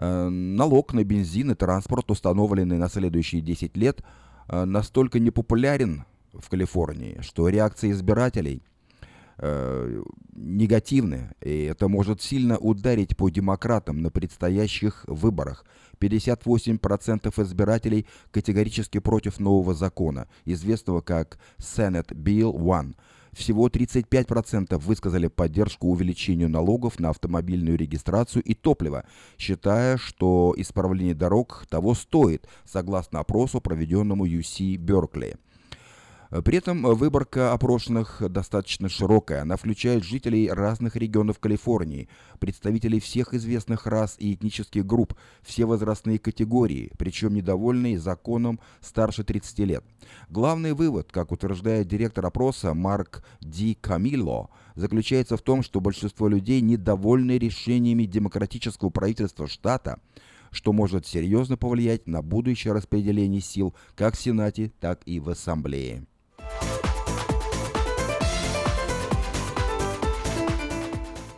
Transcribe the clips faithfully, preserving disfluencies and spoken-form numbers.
Налог на бензин и транспорт, установленный на следующие десять лет, настолько непопулярен в Калифорнии, что реакции избирателей э, негативны, и это может сильно ударить по демократам на предстоящих выборах. пятьдесят восемь процентов избирателей категорически против нового закона, известного как Senate Bill один. Всего тридцать пять процентов высказали поддержку увеличению налогов на автомобильную регистрацию и топливо, считая, что исправление дорог того стоит, согласно опросу, проведенному ю си Berkeley. При этом выборка опрошенных достаточно широкая. Она включает жителей разных регионов Калифорнии, представителей всех известных рас и этнических групп, все возрастные категории, причем недовольные законом старше тридцати лет. Главный вывод, как утверждает директор опроса Марк Ди Камилло, заключается в том, что большинство людей недовольны решениями демократического правительства штата, что может серьезно повлиять на будущее распределение сил как в Сенате, так и в Ассамблее.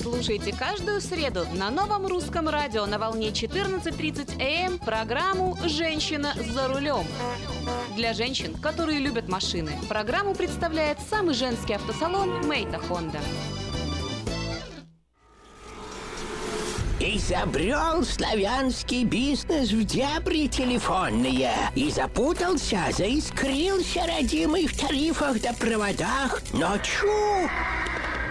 Слушайте каждую среду на новом русском радио на волне четырнадцать тридцать а эм программу «Женщина за рулем». Для женщин, которые любят машины, программу представляет самый женский автосалон «Мейта Honda». Изобрел славянский бизнес в дебри телефонные. И запутался, заискрился родимый в тарифах да проводах. Но чу...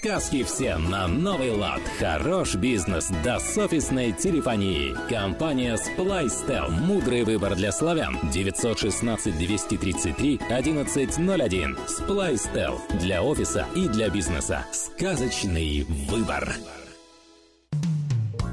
Сказки все на новый лад. Хорош бизнес до офисной телефонии. Компания Splystel. Мудрый выбор для славян. девять один шесть два три три одиннадцать ноль один. Splystel. Для офиса и для бизнеса. Сказочный выбор.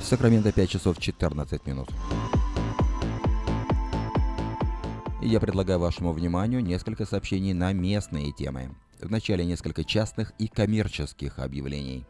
Сакраменто, пять часов четырнадцать минут. И я предлагаю вашему вниманию несколько сообщений на местные темы. Вначале несколько частных и коммерческих объявлений.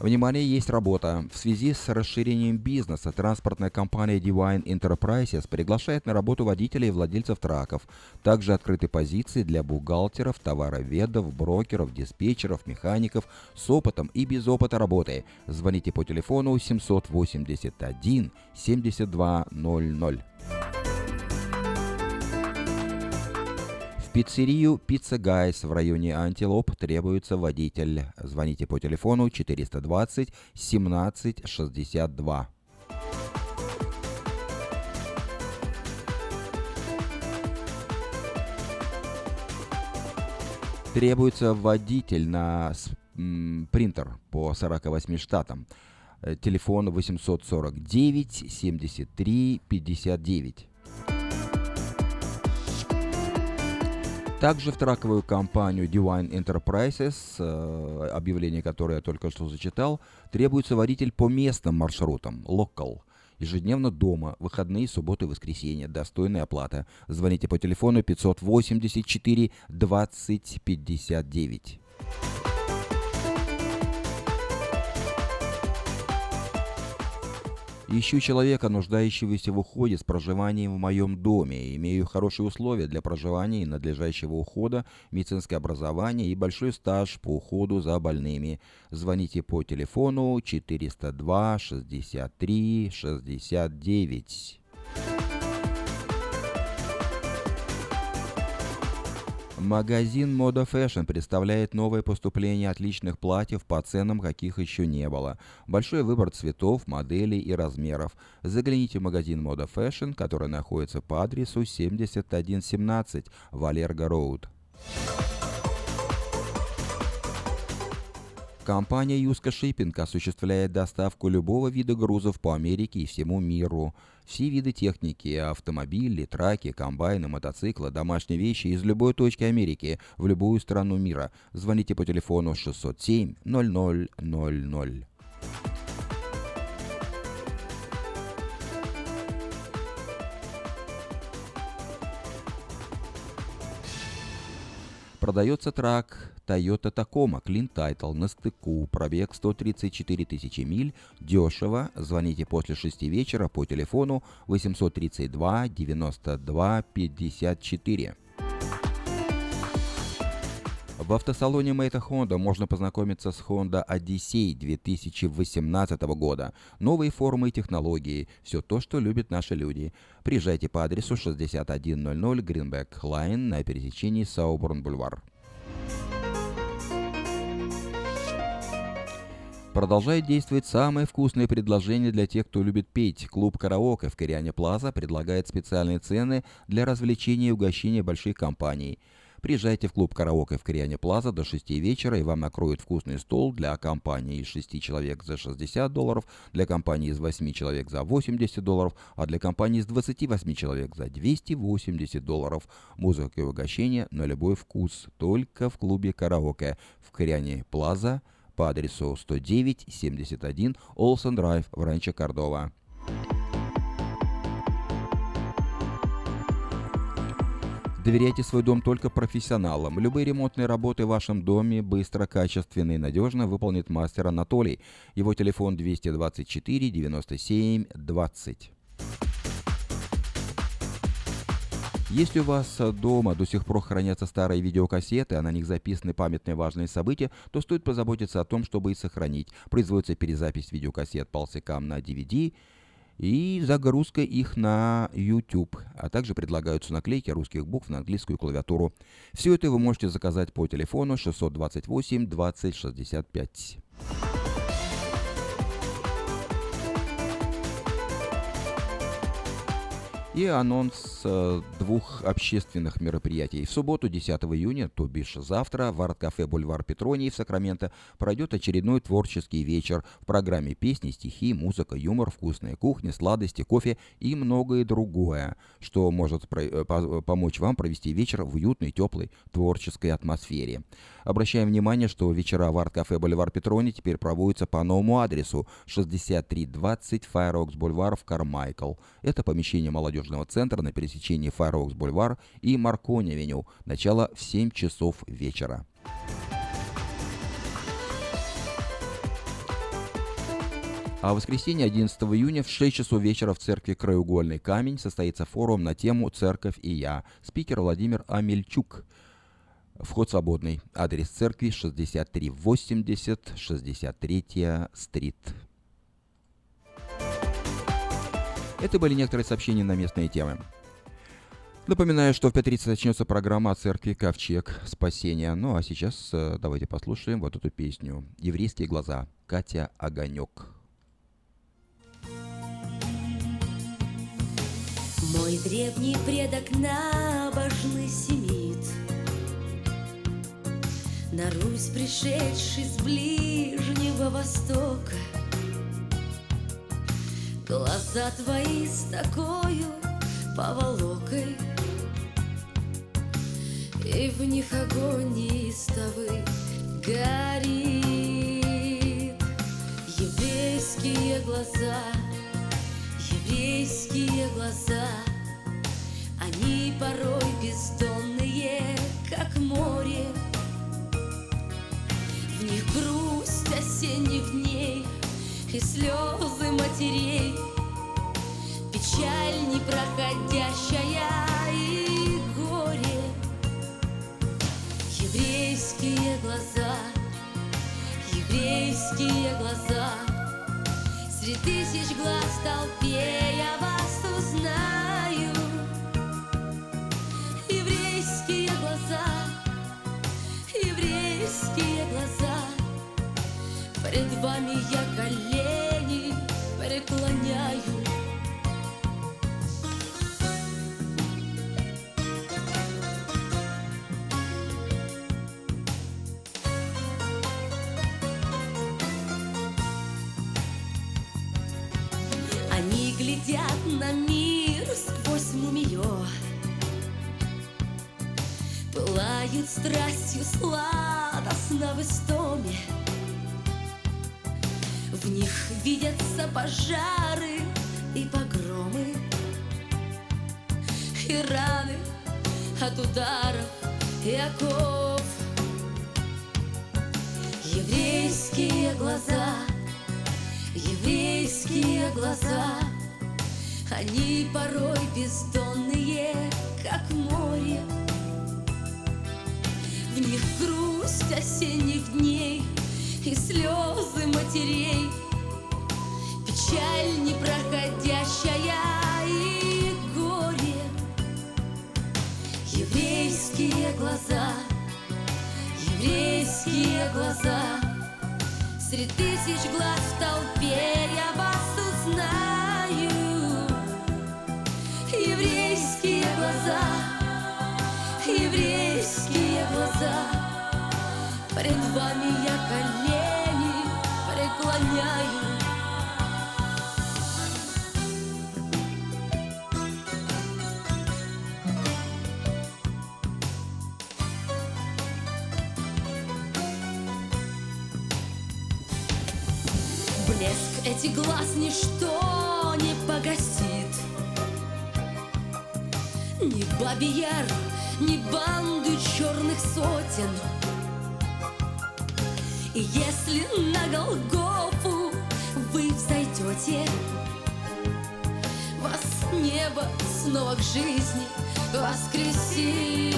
Внимание, есть работа. В связи с расширением бизнеса транспортная компания Divine Enterprises приглашает на работу водителей и владельцев траков. Также открыты позиции для бухгалтеров, товароведов, брокеров, диспетчеров, механиков с опытом и без опыта работы. Звоните по телефону семь восемь один семь два ноль ноль. В пиццерию Pizza Guys в районе Антилоп требуется водитель. Звоните по телефону четыреста двадцать семнадцать шестьдесят два. Требуется водитель на м, принтер по сорока восьми штатам. Телефон восемьсот сорок девять семьдесят три пятьдесят девять. Также в траковую компанию Divine Enterprises, объявление которое я только что зачитал, требуется водитель по местным маршрутам, local, ежедневно дома, выходные, субботы, воскресенья, достойная оплата. Звоните по телефону пятьсот восемьдесят четыре двадцать пятьдесят девять. Ищу человека, нуждающегося в уходе с проживанием в моем доме. Имею хорошие условия для проживания и надлежащего ухода, медицинское образование и большой стаж по уходу за больными. Звоните по телефону четыреста два шестьдесят три шестьдесят девять. Магазин Moda Fashion представляет новое поступление отличных платьев по ценам, каких еще не было. Большой выбор цветов, моделей и размеров. Загляните в магазин Moda Fashion, который находится по адресу семьдесят один семнадцать Валерго Роуд. Компания Yuska Shipping осуществляет доставку любого вида грузов по Америке и всему миру. Все виды техники, автомобили, траки, комбайны, мотоциклы, домашние вещи из любой точки Америки в любую страну мира. Звоните по телефону шестьсот семь ноль ноль ноль ноль. Продается трак Toyota Tacoma, Clean Title, на стыку, пробег сто тридцать четыре тысячи миль, дешево. Звоните после шести вечера по телефону восемьсот тридцать два девяносто два пятьдесят четыре. В автосалоне Мейта Honda можно познакомиться с Honda Odyssey две тысячи восемнадцатого года. Новые формы и технологии. Все то, что любят наши люди. Приезжайте по адресу шестьдесят один ноль ноль Greenback Line на пересечении Сауборн-Бульвар. Продолжает действовать самое вкусное предложение для тех, кто любит петь. Клуб «Караоке» в Кориане Плаза предлагает специальные цены для развлечения и угощения больших компаний. Приезжайте в клуб «Караоке» в Кориане Плаза до шести вечера, и вам накроют вкусный стол для компании из шести человек за шестьдесят долларов, для компании из восьми человек за восемьдесят долларов, а для компании из двадцати восьми человек за двести восемьдесят долларов. Музыка и угощение на любой вкус только в клубе «Караоке» в Кориане Плаза по адресу сто девять семьдесят один Олсен Драйв в Ранчо Кордова. Доверяйте свой дом только профессионалам. Любые ремонтные работы в вашем доме быстро, качественно и надежно выполнит мастер Анатолий. Его телефон двести двадцать четыре девяносто семь двадцать. Если у вас дома до сих пор хранятся старые видеокассеты, а на них записаны памятные важные события, то стоит позаботиться о том, чтобы их сохранить. Производится перезапись видеокассет полсекам на ди ви ди и загрузка их на YouTube, а также предлагаются наклейки русских букв на английскую клавиатуру. Все это вы можете заказать по телефону шестьсот двадцать восемь двадцать шестьдесят пять. И анонс двух общественных мероприятий. В субботу, десятого июня, то бишь завтра, в арт-кафе «Бульвар Петронии» в Сакраменто пройдет очередной творческий вечер. В программе песни, стихи, музыка, юмор, вкусная кухня, сладости, кофе и многое другое, что может про- по- помочь вам провести вечер в уютной, теплой, творческой атмосфере. Обращаем внимание, что вечера в арт-кафе «Бульвар Петронии» теперь проводятся по новому адресу шестьдесят три двадцать Fireox Бульвар в Кармайкл. Это помещение молодежи центра на пересечении Fireox Бульвар и Маркони-авеню. Начало в семь часов вечера. А в воскресенье одиннадцатого июня в шесть часов вечера в церкви «Краеугольный камень» состоится форум на тему «Церковь и я». Спикер Владимир Амельчук. Вход свободный. Адрес церкви шестьдесят три восемьдесят шестьдесят третья стрит. Это были некоторые сообщения на местные темы. Напоминаю, что в пять тридцать начнется программа о церкви «Ковчег спасения». Ну а сейчас давайте послушаем вот эту песню «Еврейские глаза». Катя Огонек. Мой древний предок набожный семит, на Русь пришедший с Ближнего Востока. Глаза твои с такою поволокой, и в них огонь неистовый горит. Еврейские глаза, еврейские глаза, они порой бездонные, как море. В них грусть осенних дней и слезы матерей, печаль непроходящая и горе. Еврейские глаза, еврейские глаза, среди тысяч глаз в толпе я вас узнаю. Еврейские глаза, еврейские глаза, пред вами я колени преклоняю. Они глядят на мир сквозь мумию, пылают страстью сладостно в истоме. В них видятся пожары и погромы, и раны от ударов и оков. Еврейские глаза, еврейские глаза, они порой бездонные, как море. В них грусть осенних дней и слезы матерей, печаль непроходящая и горе. Еврейские глаза, еврейские глаза, с Среди тысяч глаз в толпе я вас узнаю. Еврейские глаза, еврейские глаза, пред вами я колени преклоняю. Блеск этих глаз ничто не погасит. Ни бабий яр, ни банды черных сотен. И если на Голгофу вы взойдете, вас небо снова к жизни воскресит.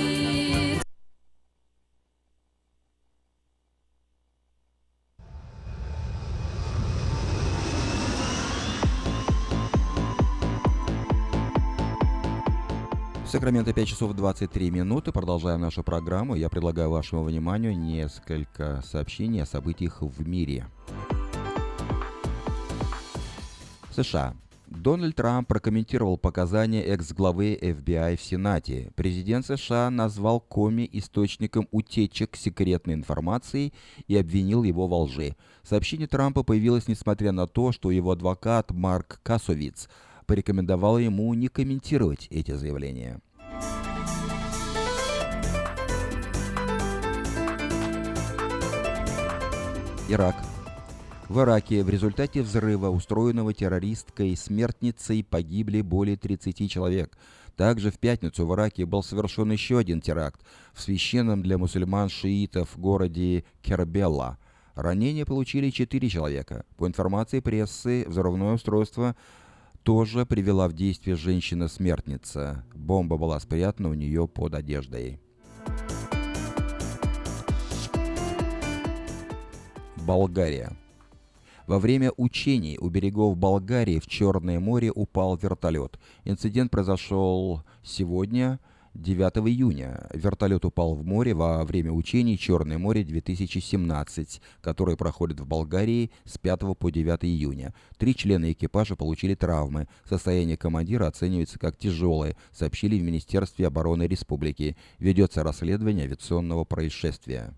Сакраменто пять часов двадцать три минуты. Продолжаем нашу программу. Я предлагаю вашему вниманию несколько сообщений о событиях в мире. США. Дональд Трамп прокомментировал показания экс-главы эф би ай в Сенате. Президент США назвал Коми источником утечек секретной информации и обвинил его во лжи. Сообщение Трампа появилось несмотря на то, что его адвокат Марк Кассовиц порекомендовал ему не комментировать эти заявления. Ирак. В Ираке в результате взрыва, устроенного террористкой-смертницей, погибли более тридцати человек. Также в пятницу в Ираке был совершен еще один теракт в священном для мусульман-шиитов городе Кербелла. Ранения получили четыре человека. По информации прессы, взрывное устройство тоже привела в действие женщина-смертница. Бомба была спрятана у нее под одеждой. Болгария. Во время учений у берегов Болгарии в Черное море упал вертолет. Инцидент произошел сегодня, девятого июня. Вертолет упал в море во время учений «Черное море-две тысячи семнадцать», которые проходят в Болгарии с пятого по девятое июня. Три члена экипажа получили травмы. Состояние командира оценивается как тяжелое, сообщили в Министерстве обороны республики. Ведется расследование авиационного происшествия.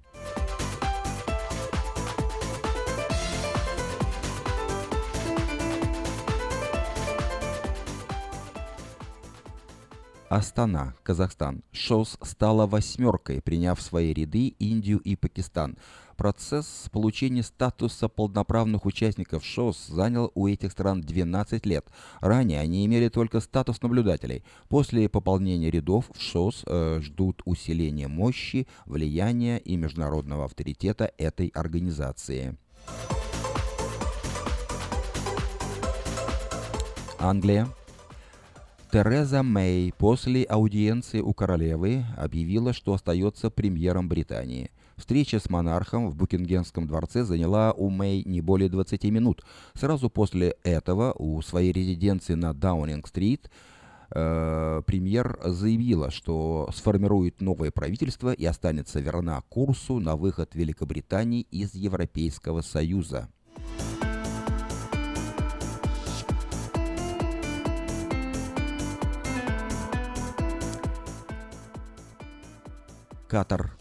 Астана, Казахстан. ШОС стала восьмеркой, приняв в свои ряды Индию и Пакистан. Процесс получения статуса полноправных участников ШОС занял у этих стран двенадцать лет. Ранее они имели только статус наблюдателей. После пополнения рядов в ШОС э, ждут усиления мощи, влияния и международного авторитета этой организации. Англия. Тереза Мэй после аудиенции у королевы объявила, что остается премьером Британии. Встреча с монархом в Букингемском дворце заняла у Мэй не более двадцати минут. Сразу после этого у своей резиденции на Даунинг-стрит э, премьер заявила, что сформирует новое правительство и останется верна курсу на выход Великобритании из Европейского Союза. Катар.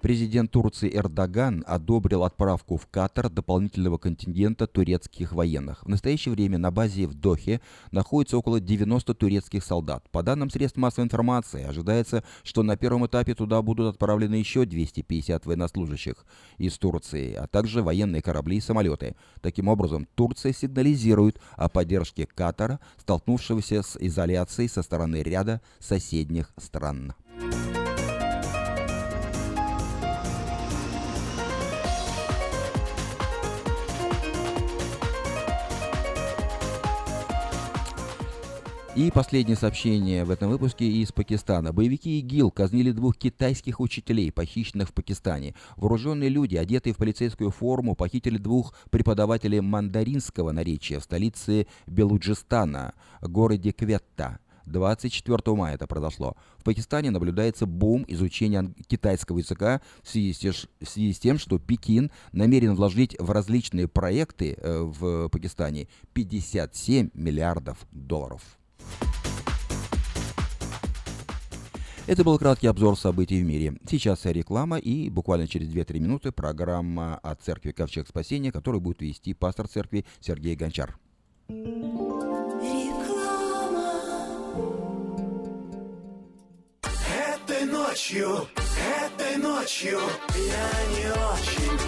Президент Турции Эрдоган одобрил отправку в Катар дополнительного контингента турецких военных. В настоящее время на базе в Дохе находится около девяноста турецких солдат. По данным средств массовой информации, ожидается, что на первом этапе туда будут отправлены еще двести пятьдесят военнослужащих из Турции, а также военные корабли и самолеты. Таким образом, Турция сигнализирует о поддержке Катара, столкнувшегося с изоляцией со стороны ряда соседних стран. И последнее сообщение в этом выпуске из Пакистана. Боевики ИГИЛ казнили двух китайских учителей, похищенных в Пакистане. Вооруженные люди, одетые в полицейскую форму, похитили двух преподавателей мандаринского наречия в столице Белуджистана, городе Кветта. двадцать четвёртого мая это произошло. В Пакистане наблюдается бум изучения китайского языка в связи с тем, что Пекин намерен вложить в различные проекты в Пакистане пятьдесят семь миллиардов долларов. Это был краткий обзор событий в мире. Сейчас реклама и буквально через две-три минуты программа о церкви «Ковчег спасения», которую будет вести пастор церкви Сергей Гончар. Реклама. Этой ночью, этой ночью я не очень...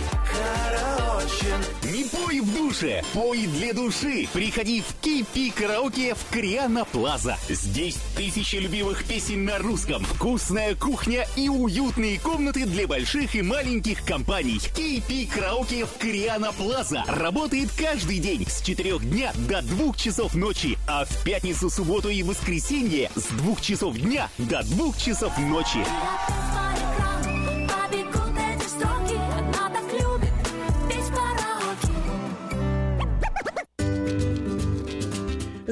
Не пой в душе, пой для души. Приходи в Кей Пи Караоке в Кориана Плаза. Здесь тысячи любимых песен на русском, вкусная кухня и уютные комнаты для больших и маленьких компаний. Кей Пи Караоке в Кориана Плаза работает каждый день с четырёх дня до двух часов ночи, а в пятницу, субботу и воскресенье с двух часов дня до двух часов ночи.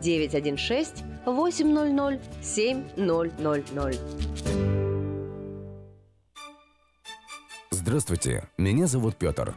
девять один шесть восемь ноль ноль семь ноль ноль ноль. Здравствуйте, меня зовут Петр.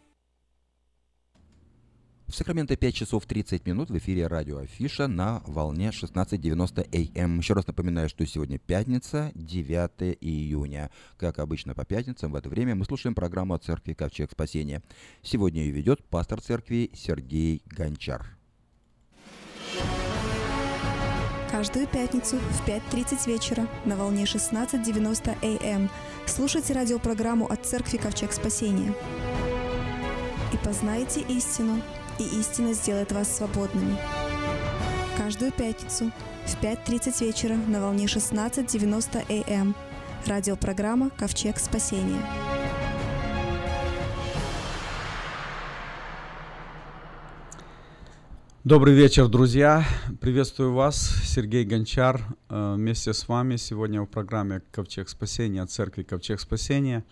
В Сакраменто пять часов тридцать минут, в эфире радио Афиша на волне шестнадцать девяносто эй эм. Еще раз напоминаю, что сегодня пятница, девятое июня. Как обычно по пятницам в это время мы слушаем программу о церкви «Ковчег спасения». Сегодня ее ведет пастор церкви Сергей Гончар. Каждую пятницу в пять тридцать вечера на волне шестнадцать девяносто эй эм слушайте радиопрограмму от церкви «Ковчег спасения». И познайте истину, и истина сделает вас свободными. Каждую пятницу в пять тридцать вечера на волне шестнадцать девяносто эй эм. Радиопрограмма «Ковчег спасения». Добрый вечер, друзья. Приветствую вас. Сергей Гончар вместе с вами сегодня в программе «Ковчег спасения» от церкви «Ковчег спасения».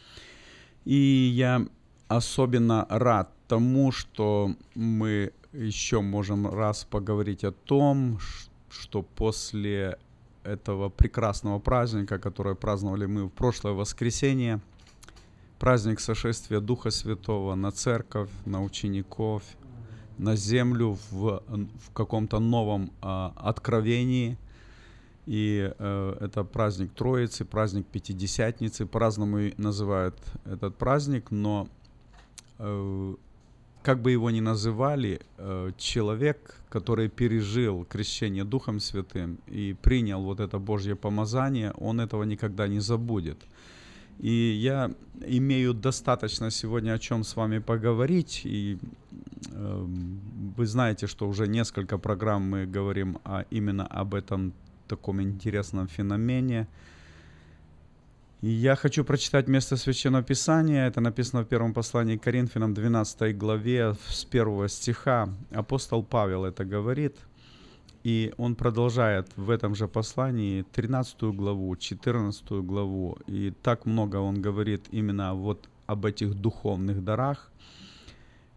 И я... особенно рад тому, что мы еще можем раз поговорить о том, что после этого прекрасного праздника, который праздновали мы в прошлое воскресенье, праздник сошествия Духа Святого на церковь, на учеников, на землю в, в каком-то новом а, откровении. И э, это праздник Троицы, праздник Пятидесятницы, по-разному называют этот праздник, но... как бы его ни называли, человек, который пережил крещение Духом Святым и принял вот это Божье помазание, он этого никогда не забудет. И я имею достаточно сегодня о чем с вами поговорить. И вы знаете, что уже несколько программ мы говорим о, именно об этом таком интересном феномене, И я хочу прочитать место Священного Писания. Это написано в первом послании к Коринфянам, двенадцатой главе, с первого стиха. Апостол Павел это говорит. И он продолжает в этом же послании тринадцатую главу, четырнадцатую главу. И так много он говорит именно вот об этих духовных дарах.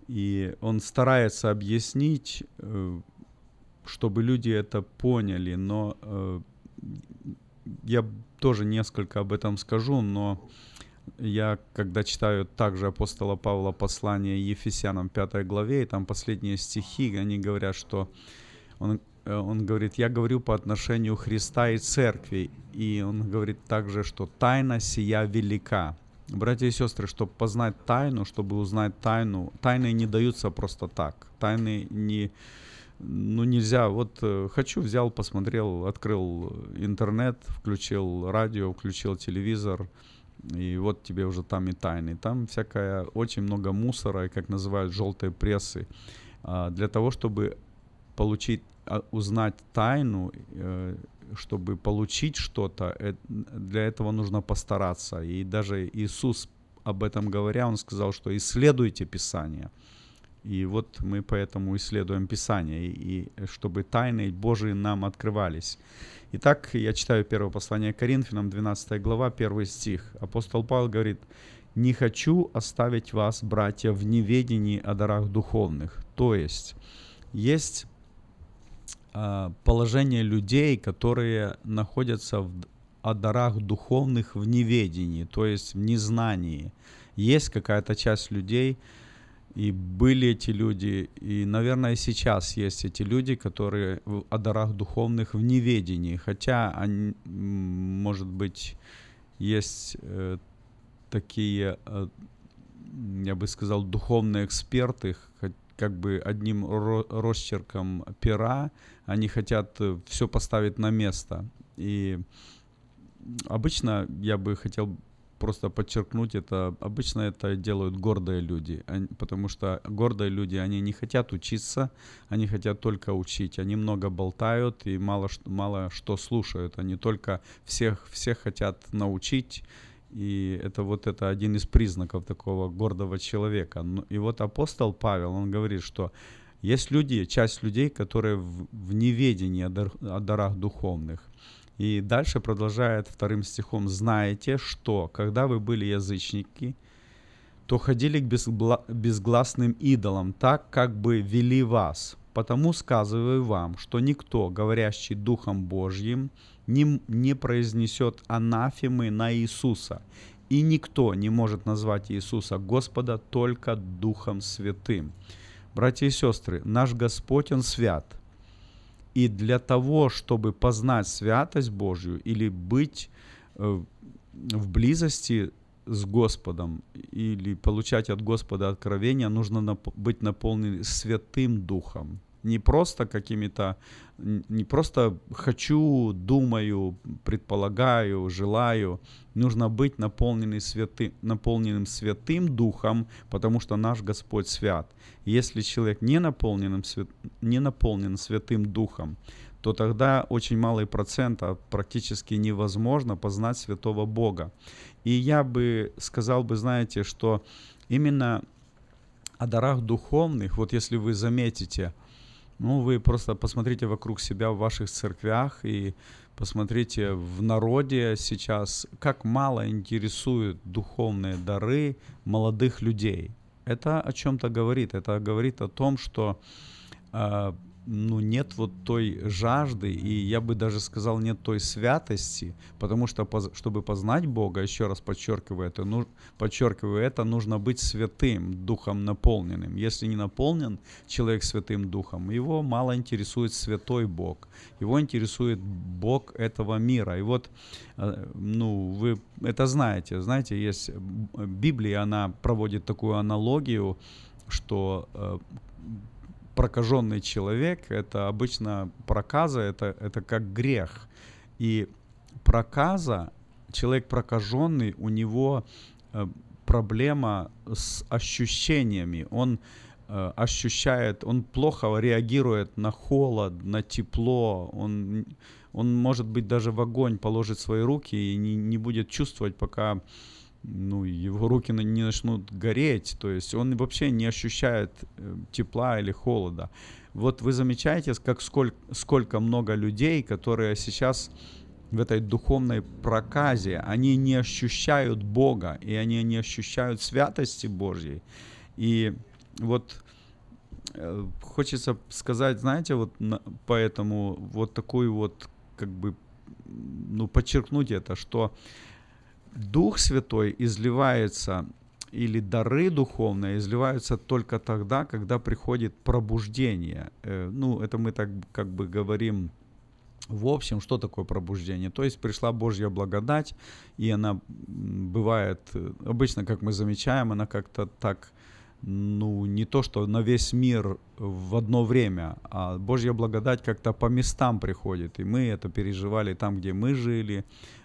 И он старается объяснить, чтобы люди это поняли. Но я тоже несколько об этом скажу, но я, когда читаю также апостола Павла послание Ефесянам пятой главе, и там последние стихи, они говорят, что... Он Он говорит, я говорю по отношению Христа и Церкви. И он говорит также, что тайна сия велика. Братья и сестры, чтобы познать тайну, чтобы узнать тайну, тайны не даются просто так. Тайны не... Ну нельзя. Вот хочу, взял, посмотрел, открыл интернет, включил радио, включил телевизор. И вот тебе уже там и тайны. Там всякое, очень много мусора, как называют, желтой прессы. Для того, чтобы получить... узнать тайну, чтобы получить что-то, для этого нужно постараться. И даже Иисус, об этом говоря, Он сказал, что исследуйте Писание. И вот мы поэтому исследуем Писание, и чтобы тайны Божии нам открывались. Итак, я читаю первое послание к Коринфянам, двенадцатая глава, первый стих. Апостол Павел говорит: «Не хочу оставить вас, братья, в неведении о дарах духовных». То есть, есть... положение людей, которые находятся в, о дарах духовных в неведении, то есть в незнании. Есть какая-то часть людей, и были эти люди, и, наверное, сейчас есть эти люди, которые в, о дарах духовных в неведении, хотя, они, может быть, есть э, такие, э, я бы сказал, духовные эксперты, как бы одним росчерком пера, они хотят все поставить на место. И обычно, я бы хотел просто подчеркнуть это, обычно это делают гордые люди, потому что гордые люди, они не хотят учиться, они хотят только учить, они много болтают и мало, мало что слушают, они только всех, всех хотят научить. И это вот это один из признаков такого гордого человека. И вот апостол Павел, он говорит, что есть люди, часть людей, которые в, в неведении о, дар, о дарах духовных. И дальше продолжает вторым стихом: «Знаете, что, когда вы были язычники, то ходили к безгла, безгласным идолам, так, как бы вели вас. Потому сказываю вам, что никто, говорящий Духом Божьим, не, не произнесет анафемы на Иисуса, и никто не может назвать Иисуса Господа только Духом Святым». Братья и сестры, наш Господь, Он свят. И для того, чтобы познать святость Божью или быть э, в близости с Господом или получать от Господа откровения, нужно нап- быть наполнен Святым Духом. Не просто какими-то, не просто хочу, думаю, предполагаю, желаю. Нужно быть наполненным святым, наполненным святым Духом, потому что наш Господь свят. Если человек не наполнен, не наполнен Святым Духом, то тогда очень малый процент, а практически невозможно познать святого Бога. И я бы сказал бы, знаете, что именно о дарах духовных, вот если вы заметите, ну, вы просто посмотрите вокруг себя в ваших церквях и посмотрите в народе сейчас, как мало интересуют духовные дары молодых людей. Это о чем-то говорит. Это говорит о том, что э, ну, нет вот той жажды, и я бы даже сказал, нет той святости, потому что, чтобы познать Бога, еще раз подчеркиваю это, ну, подчеркиваю это, нужно быть святым духом наполненным. Если не наполнен человек святым духом, его мало интересует святой Бог, его интересует Бог этого мира. И вот, ну, вы это знаете, знаете, есть Библия, она проводит такую аналогию, что... прокаженный человек, это обычно проказа, это, это как грех. И проказа, человек прокаженный, у него э, проблема с ощущениями. Он э, ощущает, он плохо реагирует на холод, на тепло, он, он может быть даже в огонь положит свои руки и не, не будет чувствовать, пока ну, его руки не начнут гореть, то есть он вообще не ощущает тепла или холода. Вот вы замечаете, как сколько, сколько много людей, которые сейчас в этой духовной проказе, они не ощущают Бога, и они не ощущают святости Божьей. И вот хочется сказать, знаете, вот поэтому вот такую вот, как бы, ну, подчеркнуть это, что Дух Святой изливается, или дары духовные изливаются только тогда, когда приходит пробуждение. Ну, это мы так как бы говорим в общем, что такое пробуждение. То есть пришла Божья благодать, и она бывает, обычно, как мы замечаем, она как-то так, ну, не то что на весь мир в одно время, а Божья благодать как-то по местам приходит, и мы это переживали там, где мы жили,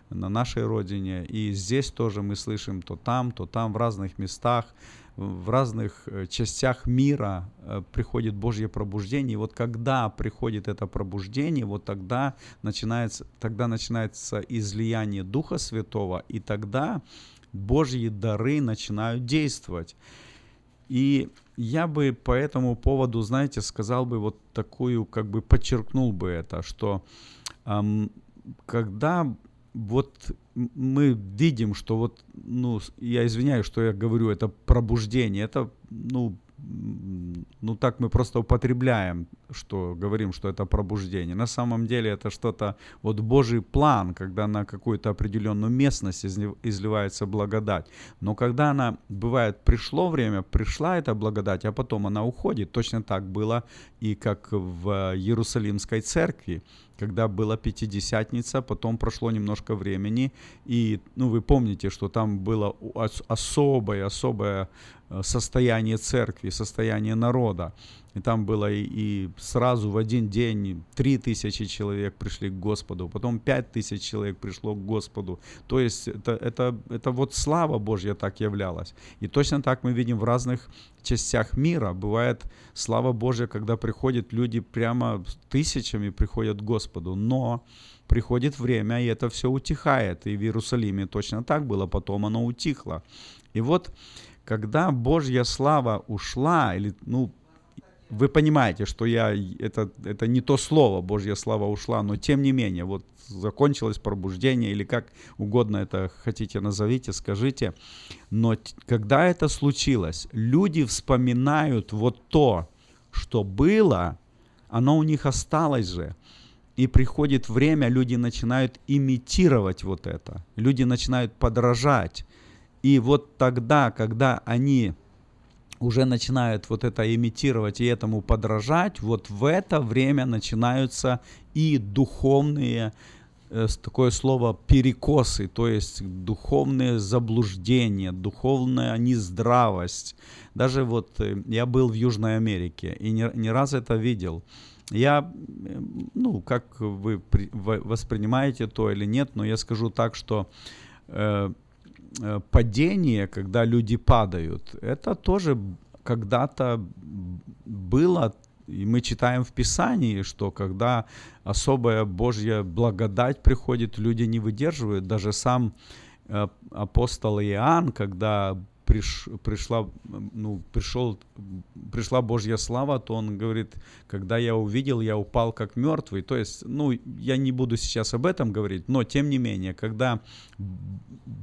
на нашей родине, и здесь тоже мы слышим то там, то там, в разных местах, в разных частях мира приходит Божье пробуждение, и вот когда приходит это пробуждение, вот тогда начинается, тогда начинается излияние Духа Святого, и тогда Божьи дары начинают действовать. И я бы по этому поводу, знаете, сказал бы вот такую, как бы подчеркнул бы это, что эм, когда... Вот мы видим, что вот, ну, я извиняюсь, что я говорю, это пробуждение, это, ну, ну, так мы просто употребляем, что говорим, что это пробуждение. На самом деле это что-то, вот Божий план, когда на какую-то определенную местность изливается благодать. Но когда она, бывает, пришло время, пришла эта благодать, а потом она уходит. Точно так было и как в Иерусалимской церкви, когда была Пятидесятница, потом прошло немножко времени, и, ну, вы помните, что там было особое-особое состояние церкви, состояние народа, и там было и, и сразу в один день три тысячи человек пришли к Господу, потом пять тысяч человек пришло к Господу, то есть это, это, это вот слава Божья так являлась, и точно так мы видим в разных частях мира, бывает слава Божья, когда приходят люди прямо тысячами приходят к Господу, но приходит время, и это все утихает, и в Иерусалиме точно так было, потом оно утихло, и вот когда Божья слава ушла, или, ну, вы понимаете, что я, это, это не то слово, Божья слава ушла, но тем не менее, вот закончилось пробуждение, или как угодно это хотите назовите, скажите, но когда это случилось, люди вспоминают вот то, что было, оно у них осталось же. И приходит время, люди начинают имитировать вот это, люди начинают подражать. И вот тогда, когда они уже начинают вот это имитировать и этому подражать, вот в это время начинаются и духовные, такое слово, перекосы, то есть духовные заблуждения, духовная нездравость. Даже вот я был в Южной Америке и не, не раз это видел. Я, ну, как вы воспринимаете то или нет, но я скажу так, что... Э, падение, когда люди падают, это тоже когда-то было, и мы читаем в Писании, что когда особая Божья благодать приходит, люди не выдерживают. Даже сам апостол Иоанн, когда приш, пришла, ну, пришел, пришла Божья слава, то он говорит, когда я увидел, я упал как мертвый. То есть, ну, я не буду сейчас об этом говорить, но тем не менее, когда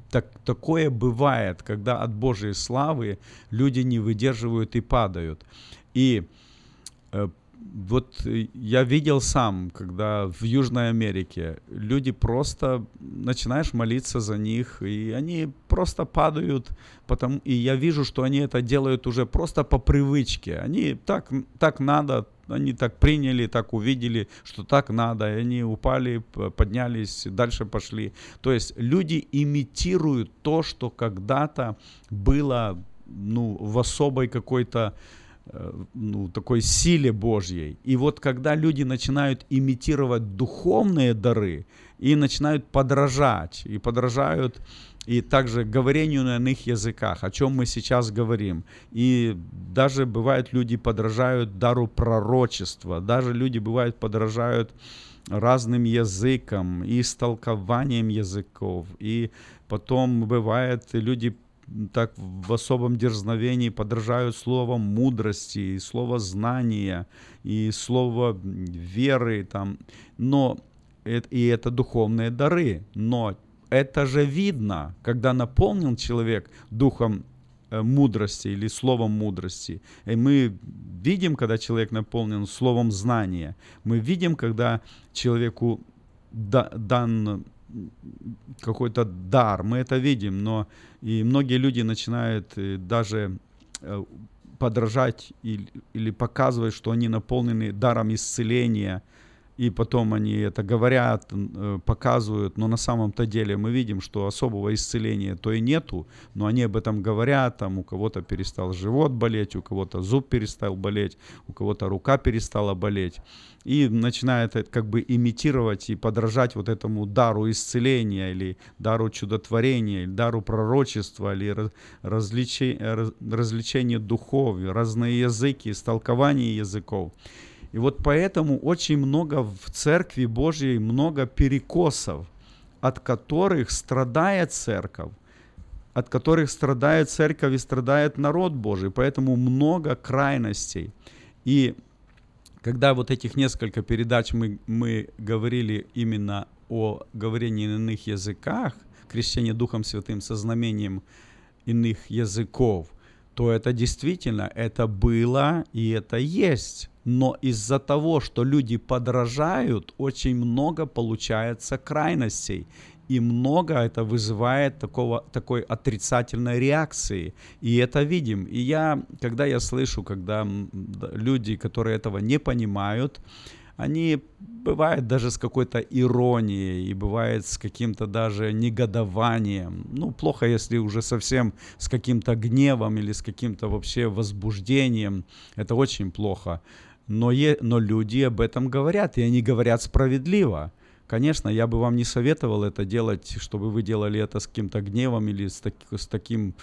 так, такое бывает, когда от Божьей славы люди не выдерживают и падают. И э, вот я видел сам, когда в Южной Америке люди просто, начинаешь молиться за них, и они просто падают, потому, и я вижу, что они это делают уже просто по привычке. Они так, так надо, они так приняли, так увидели, что так надо, и они упали, поднялись, дальше пошли. То есть люди имитируют то, что когда-то было, ну, в особой какой-то ну, такой силе Божьей. И вот когда люди начинают имитировать духовные дары и начинают подражать, и подражают и также говорению на иных языках, о чем мы сейчас говорим. И даже бывают люди подражают дару пророчества, даже люди бывают подражают разным языкам и истолкованием языков. И потом бывает люди так в особом дерзновении подражают словам мудрости, и слово знания, и слово веры. Там. Но, и это духовные дары, но это же видно, когда наполнен человек духом мудрости или словом мудрости. И мы видим, когда человек наполнен словом знания. Мы видим, когда человеку дан какой-то дар. Мы это видим, но и многие люди начинают даже подражать или, или показывать, что они наполнены даром исцеления. И потом они это говорят, показывают, но на самом-то деле мы видим, что особого исцеления то и нету, но они об этом говорят, там у кого-то перестал живот болеть, у кого-то зуб перестал болеть, у кого-то рука перестала болеть. И начинает это как бы имитировать и подражать вот этому дару исцеления или дару чудотворения, или дару пророчества, или развлечения духов, разные языки, истолкование языков. И вот поэтому очень много в Церкви Божьей, много перекосов, от которых страдает Церковь, от которых страдает Церковь и страдает народ Божий. Поэтому много крайностей. И когда вот этих несколько передач мы, мы говорили именно о говорении на иных языках, крещении Духом Святым со знамением иных языков, то это действительно, это было и это есть. Но из-за того, что люди подражают, очень много получается крайностей. И много это вызывает такого, такой отрицательной реакции. И это видим. И я, когда я слышу, когда люди, которые этого не понимают, они бывают даже с какой-то иронией, и бывает с каким-то даже негодованием. Ну, плохо, если уже совсем с каким-то гневом или с каким-то вообще возбуждением. Это очень плохо. Но, е, но люди об этом говорят, и они говорят справедливо. Конечно, я бы вам не советовал это делать, чтобы вы делали это с каким-то гневом или с, так, с таким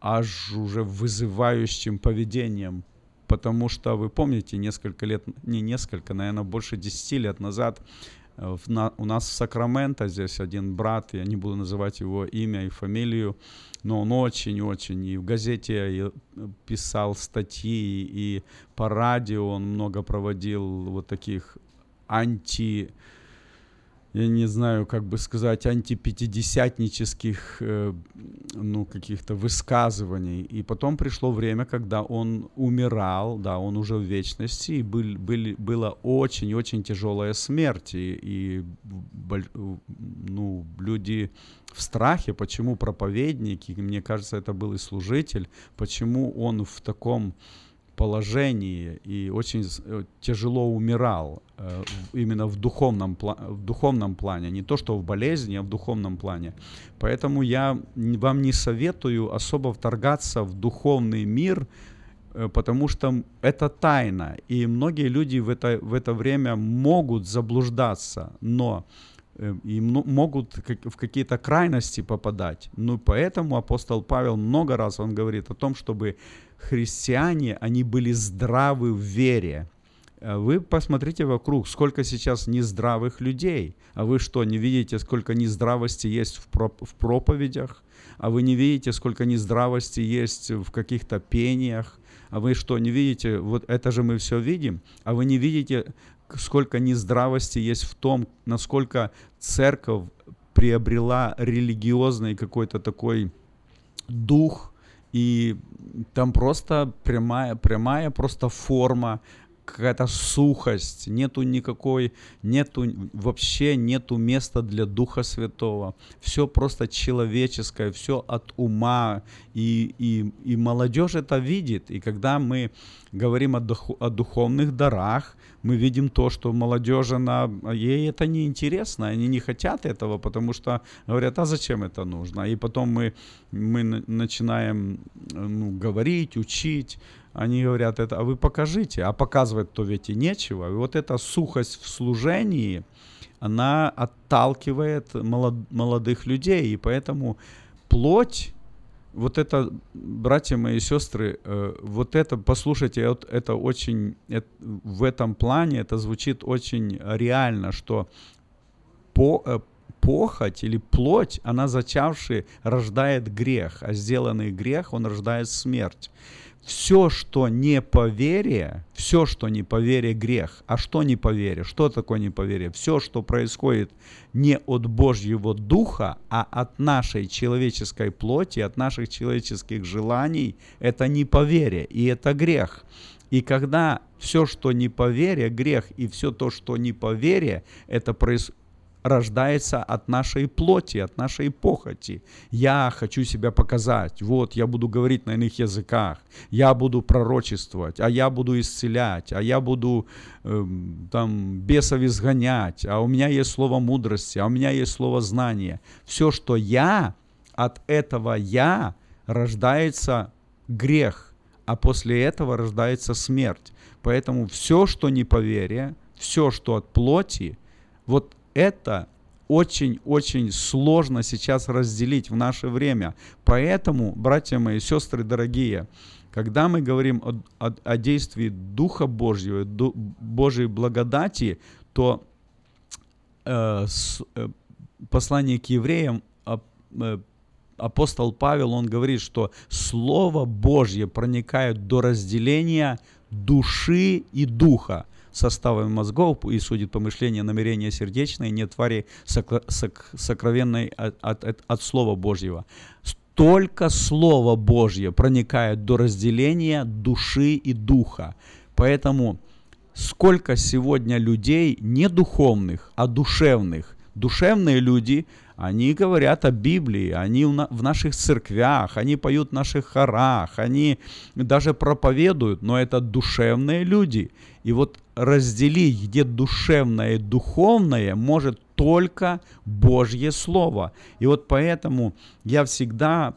аж уже вызывающим поведением. Потому что, вы помните, несколько лет, не несколько, наверное, больше десяти лет назад в, на, у нас в Сакраменто здесь один брат, я не буду называть его имя и фамилию, но он очень-очень и в газете писал статьи, и по радио он много проводил вот таких анти... я не знаю, как бы сказать, антипятидесятнических, ну, каких-то высказываний. И потом пришло время, когда он умирал, да, он уже в вечности, и был, были, была очень-очень тяжелая смерть. И, и ну, люди в страхе, почему проповедник, и, мне кажется, это был и служитель, почему он в таком положении и очень тяжело умирал именно в духовном, в духовном плане, не то что в болезни, а в духовном плане. Поэтому я вам не советую особо вторгаться в духовный мир, потому что это тайна, и многие люди в это, в это время могут заблуждаться, но и могут в какие-то крайности попадать. Ну, поэтому апостол Павел много раз он говорит о том, чтобы христиане, они были здравы в вере. Вы посмотрите вокруг, сколько сейчас нездравых людей. А вы что, не видите, сколько нездравости есть в проповедях? А вы не видите, сколько нездравости есть в каких-то пениях? А вы что, не видите? Вот это же мы все видим. А вы не видите, сколько нездравости есть в том, насколько церковь приобрела религиозный какой-то такой дух, и там просто прямая, прямая просто форма, какая-то сухость, нету никакой, нету, вообще нету места для Духа Святого. Все просто человеческое, все от ума, и, и, и молодежь это видит. И когда мы говорим о, духу, о духовных дарах, мы видим то, что молодежь, она, ей это не интересно, они не хотят этого, потому что говорят, а зачем это нужно? И потом мы, мы начинаем ну, говорить, учить Они говорят, это, а вы покажите, а показывать-то ведь и нечего. И вот эта сухость в служении, она отталкивает молод, молодых людей, и поэтому плоть, вот это, братья мои и сестры, э, вот это, послушайте, вот это очень, это, в этом плане это звучит очень реально, что по, э, похоть или плоть, она зачавши рождает грех, а сделанный грех, он рождает смерть. Все, что не по вере, все, что не по вере, грех. А что не по вере? Что такое не по вере? Все, что происходит не от Божьего Духа, а от нашей человеческой плоти, от наших человеческих желаний, это не по вере, и это грех. И когда все, что не по вере, грех, и все то, что не по вере, это происходит, рождается от нашей плоти, от нашей похоти. Я хочу себя показать, вот, я буду говорить на иных языках, я буду пророчествовать, а я буду исцелять, а я буду э, там, бесов изгонять, а у меня есть слово мудрости, а у меня есть слово знания. Все, что я, от этого я, рождается грех, а после этого рождается смерть. Поэтому все, что не по вере, все, что от плоти, вот это очень-очень сложно сейчас разделить в наше время. Поэтому, братья мои, сестры дорогие, когда мы говорим о, о, о действии Духа Божьего, Ду, Божьей благодати, то э, с, э, послание к евреям о, э, апостол Павел, он говорит, что Слово Божье проникает до разделения души и духа, составами мозгов и судит помышления, намерения сердечные, нет твари сокра- сок- сокровенной от, от, от Слова Божьего. Только Слово Божье проникает до разделения души и духа. Поэтому сколько сегодня людей не духовных, а душевных. Душевные люди, они говорят о Библии, они в наших церквях, они поют в наших хорах, они даже проповедуют, но это душевные люди. И вот разделить, где душевное и духовное, может только Божье Слово. И вот поэтому я всегда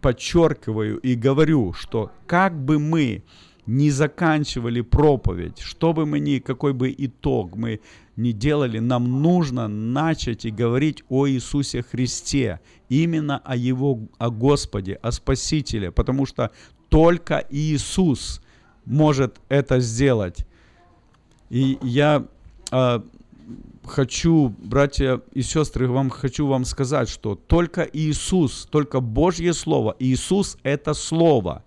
подчеркиваю и говорю, что как бы мы не заканчивали проповедь, что бы мы ни, какой бы итог мы не делали, нам нужно начать и говорить о Иисусе Христе, именно о Его, о Господе, о Спасителе, потому что только Иисус может это сделать. И я э, хочу, братья и сестры, вам хочу вам сказать, что только Иисус, только Божье Слово, Иисус — это Слово,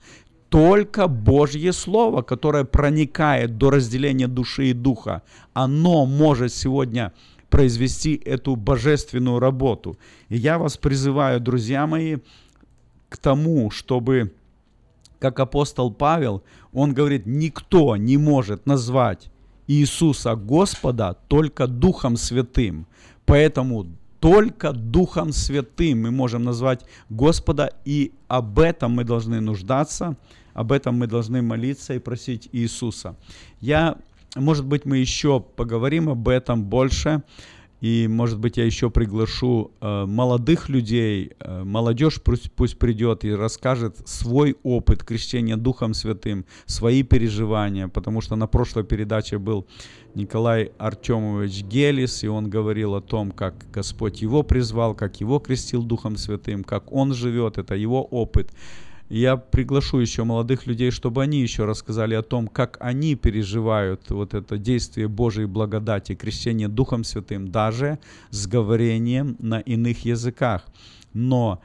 только Божье Слово, которое проникает до разделения души и духа, оно может сегодня произвести эту божественную работу. И я вас призываю, друзья мои, к тому, чтобы, как апостол Павел, он говорит, никто не может назвать Иисуса Господа только Духом Святым. Поэтому только Духом Святым мы можем назвать Господа, и об этом мы должны нуждаться, об этом мы должны молиться и просить Иисуса. Я, может быть, мы еще поговорим об этом больше, и, может быть, я еще приглашу э, молодых людей, э, молодежь пусть, пусть придет и расскажет свой опыт крещения Духом Святым, свои переживания, потому что на прошлой передаче был Николай Артемович Гелис, и он говорил о том, как Господь его призвал, как его крестил Духом Святым, как он живет, это его опыт. Я приглашу еще молодых людей, чтобы они еще рассказали о том, как они переживают вот это действие Божьей благодати, крещение Духом Святым, даже с говорением на иных языках. Но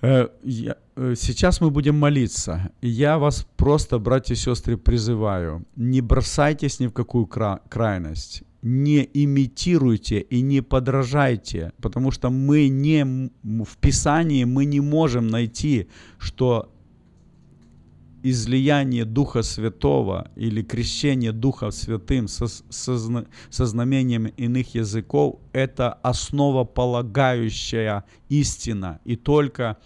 э, я, э, сейчас мы будем молиться. Я вас просто, братья и сестры, призываю, не бросайтесь ни в какую кра- крайность. Не имитируйте и не подражайте, потому что мы не, в Писании мы не можем найти, что излияние Духа Святого или крещение Духа Святым со, со, со знамениями иных языков — это основополагающая истина, и только,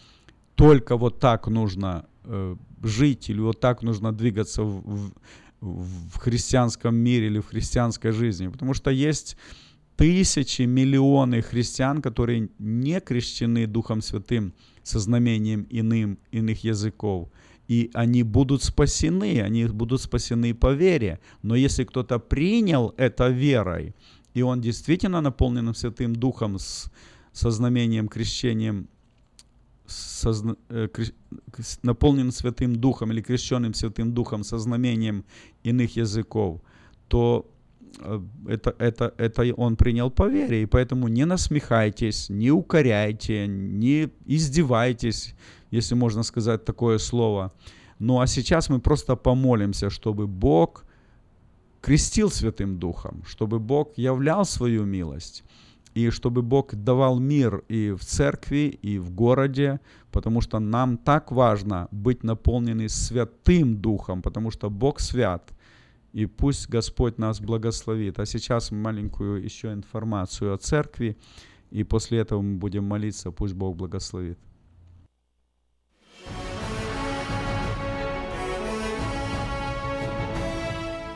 только вот так нужно э, жить, или вот так нужно двигаться в, в в христианском мире или в христианской жизни, потому что есть тысячи, миллионы христиан, которые не крещены Духом Святым со знамением иным, иных языков, и они будут спасены, они будут спасены по вере. Но если кто-то принял это верой, и он действительно наполнен Святым Духом с, со знамением крещением, со, э, крещ, наполнен Святым Духом или крещенным Святым Духом со знамением иных языков, то это, это, это он принял по вере. И поэтому не насмехайтесь, не укоряйте, не издевайтесь, если можно сказать такое слово. Ну а сейчас мы просто помолимся, чтобы Бог крестил Святым Духом, чтобы Бог являл свою милость, и чтобы Бог давал мир и в церкви, и в городе, потому что нам так важно быть наполнены Святым Духом, потому что Бог свят, и пусть Господь нас благословит. А сейчас маленькую еще информацию о церкви, и после этого мы будем молиться, пусть Бог благословит.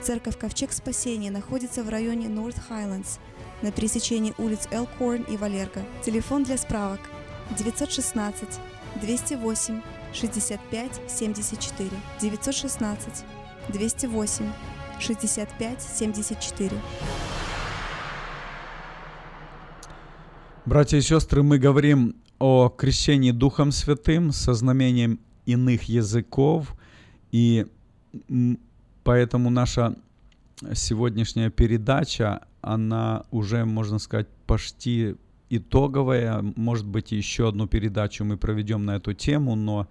Церковь Ковчег спасения находится в районе North Highlands, на пересечении улиц Элкорн и Валерго. Телефон для справок девять один шесть, два ноль восемь, шесть пять семь четыре, девять один шесть, два ноль восемь, шесть пять семь четыре. Братья и сестры, мы говорим о крещении Духом Святым со знамением иных языков, и поэтому наша сегодняшняя передача, она уже, можно сказать, почти итоговая. Может быть, еще одну передачу мы проведем на эту тему, но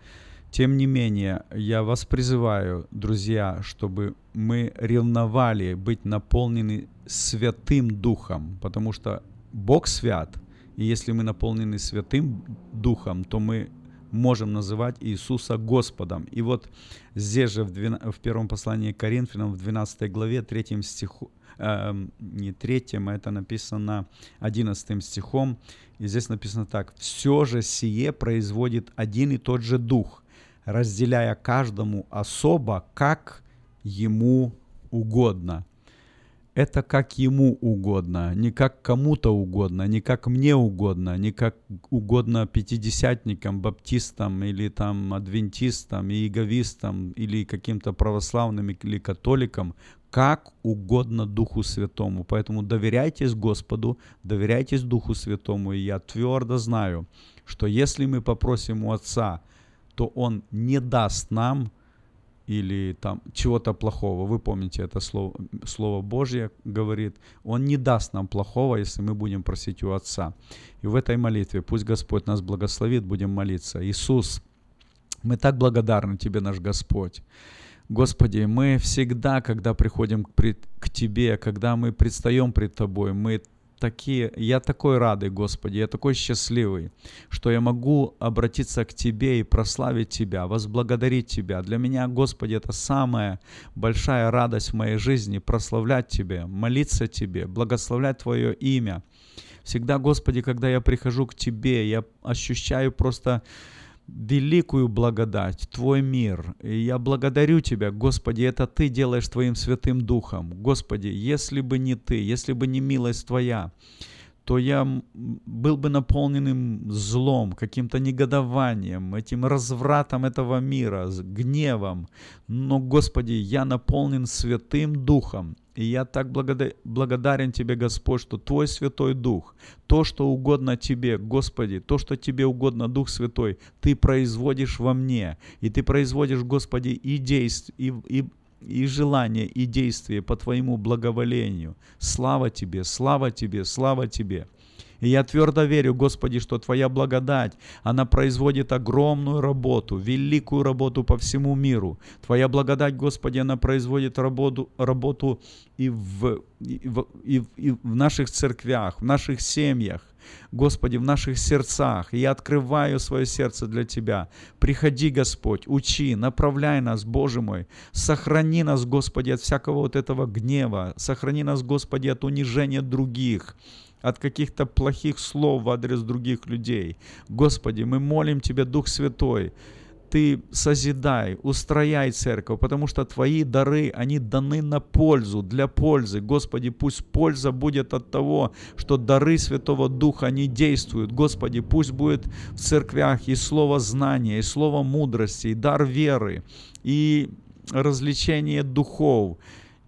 тем не менее я вас призываю, друзья, чтобы мы ревновали быть наполнены Святым Духом, потому что Бог свят, и если мы наполнены Святым Духом, то мы можем называть Иисуса Господом. И вот здесь же в, двенадцатом, в первом послании к Коринфянам, в двенадцатой главе, третьем стиху, э, не третьем, а это написано одиннадцатым стихом, и здесь написано так: «Все же сие производит один и тот же Дух, разделяя каждому особо, как ему угодно». Это как ему угодно, не как кому-то угодно, не как мне угодно, не как угодно пятидесятникам, баптистам или там адвентистам, иеговистам или каким-то православным или католикам, как угодно Духу Святому. Поэтому доверяйтесь Господу, доверяйтесь Духу Святому. И я твердо знаю, что если мы попросим у Отца, то Он не даст нам или там чего-то плохого. Вы помните, это слово, слово Божье говорит, Он не даст нам плохого, если мы будем просить у Отца. И в этой молитве пусть Господь нас благословит, будем молиться. Иисус, мы так благодарны Тебе, наш Господь. Господи, мы всегда, когда приходим к, пред, к Тебе, когда мы предстаем пред Тобой, мы такие, я такой радый, Господи, я такой счастливый, что я могу обратиться к Тебе и прославить Тебя, возблагодарить Тебя. Для меня, Господи, это самая большая радость в моей жизни — прославлять Тебя, молиться Тебе, благословлять Твое имя. Всегда, Господи, когда я прихожу к Тебе, я ощущаю просто великую благодать, Твой мир. И я благодарю Тебя, Господи, это Ты делаешь Твоим Святым Духом. Господи, если бы не Ты, если бы не милость Твоя, то я был бы наполненным злом, каким-то негодованием, этим развратом этого мира, гневом. Но, Господи, я наполнен Святым Духом. И я так благодарен Тебе, Господь, что Твой Святой Дух, то, что угодно Тебе, Господи, то, что Тебе угодно, Дух Святой, Ты производишь во мне. И Ты производишь, Господи, и действие, и, и, и желание, и действие по Твоему благоволению. Слава Тебе, слава Тебе, слава Тебе. И я твердо верю, Господи, что Твоя благодать, она производит огромную работу, великую работу по всему миру. Твоя благодать, Господи, она производит работу, работу и, в, и, в, и, в, и в наших церквях, в наших семьях, Господи, в наших сердцах. И я открываю свое сердце для Тебя. Приходи, Господь, учи, направляй нас, Боже мой. Сохрани нас, Господи, от всякого вот этого гнева. Сохрани нас, Господи, от унижения других, от каких-то плохих слов в адрес других людей. Господи, мы молим Тебя, Дух Святой, Ты созидай, устрояй церковь, потому что Твои дары, они даны на пользу, для пользы. Господи, пусть польза будет от того, что дары Святого Духа, они действуют. Господи, пусть будет в церквях и слово знания, и слово мудрости, и дар веры, и развлечение духов,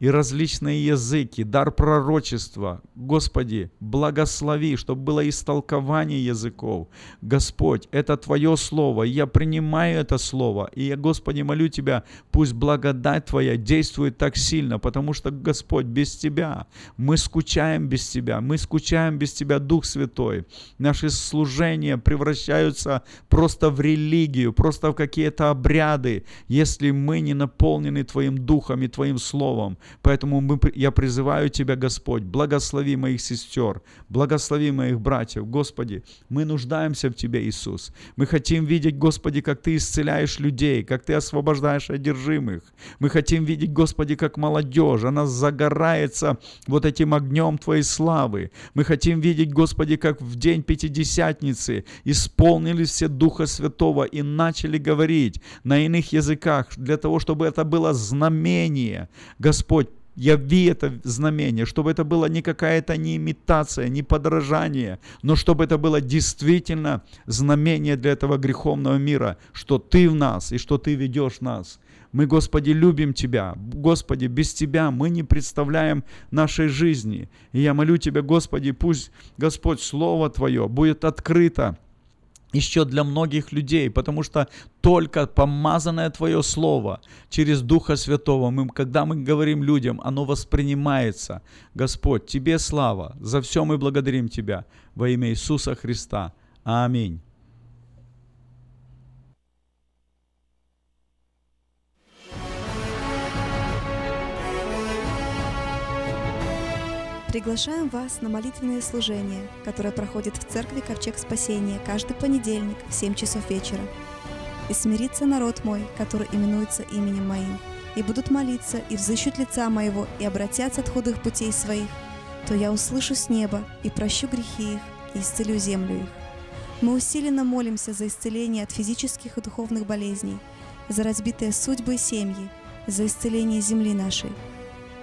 и различные языки, дар пророчества. Господи, благослови, чтобы было истолкование языков. Господь, это Твое Слово, и я принимаю это Слово. И я, Господи, молю Тебя, пусть благодать Твоя действует так сильно, потому что, Господь, без Тебя мы скучаем, без Тебя, мы скучаем без Тебя, Дух Святой. Наши служения превращаются просто в религию, просто в какие-то обряды, если мы не наполнены Твоим Духом и Твоим Словом. Поэтому мы, я призываю Тебя, Господь, благослови моих сестер, благослови моих братьев, Господи, мы нуждаемся в Тебе, Иисус. Мы хотим видеть, Господи, как Ты исцеляешь людей, как Ты освобождаешь одержимых. Мы хотим видеть, Господи, как молодежь, она загорается вот этим огнем Твоей славы. Мы хотим видеть, Господи, как в день Пятидесятницы исполнились все Духа Святого и начали говорить на иных языках, для того, чтобы это было знамение. Господь, яви это знамение, чтобы это было не какая-то не имитация, не подражание, но чтобы это было действительно знамение для этого греховного мира, что Ты в нас и что Ты ведешь нас. Мы, Господи, любим Тебя. Господи, без Тебя мы не представляем нашей жизни. И я молю Тебя, Господи, пусть, Господь, Слово Твое будет открыто еще для многих людей, потому что только помазанное Твое Слово через Духа Святого, мы, когда мы говорим людям, оно воспринимается. Господь, Тебе слава, за все мы благодарим Тебя во имя Иисуса Христа. Аминь. Приглашаем вас на молитвенное служение, которое проходит в церкви Ковчег Спасения каждый понедельник в семь часов вечера. «И смирится народ мой, который именуется именем моим, и будут молиться, и взыщут лица моего, и обратятся от худых путей своих, то я услышу с неба, и прощу грехи их, и исцелю землю их». Мы усиленно молимся за исцеление от физических и духовных болезней, за разбитые судьбы и семьи, за исцеление земли нашей.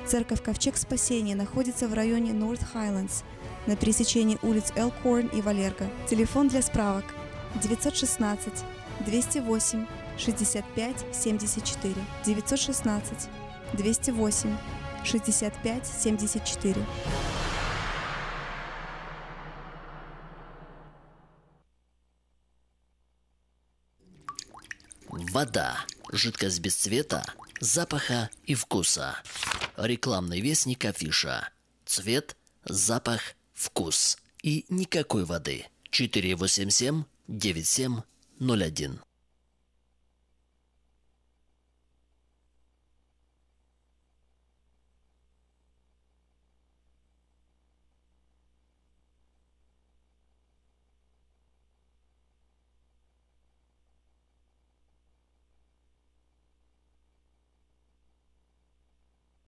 Церковь Ковчег Спасения находится в районе North Highlands, на пересечении улиц Элкорн и Валерго. Телефон для справок девять один шесть, два ноль восемь, шесть пять, семь четыре, девять один шесть, два ноль восемь, шесть пять, семь четыре. Вода. Жидкость без цвета, запаха и вкуса. Рекламный вестник афиша. Цвет, запах, вкус. И никакой воды. четыре восемь семь девять семь ноль один.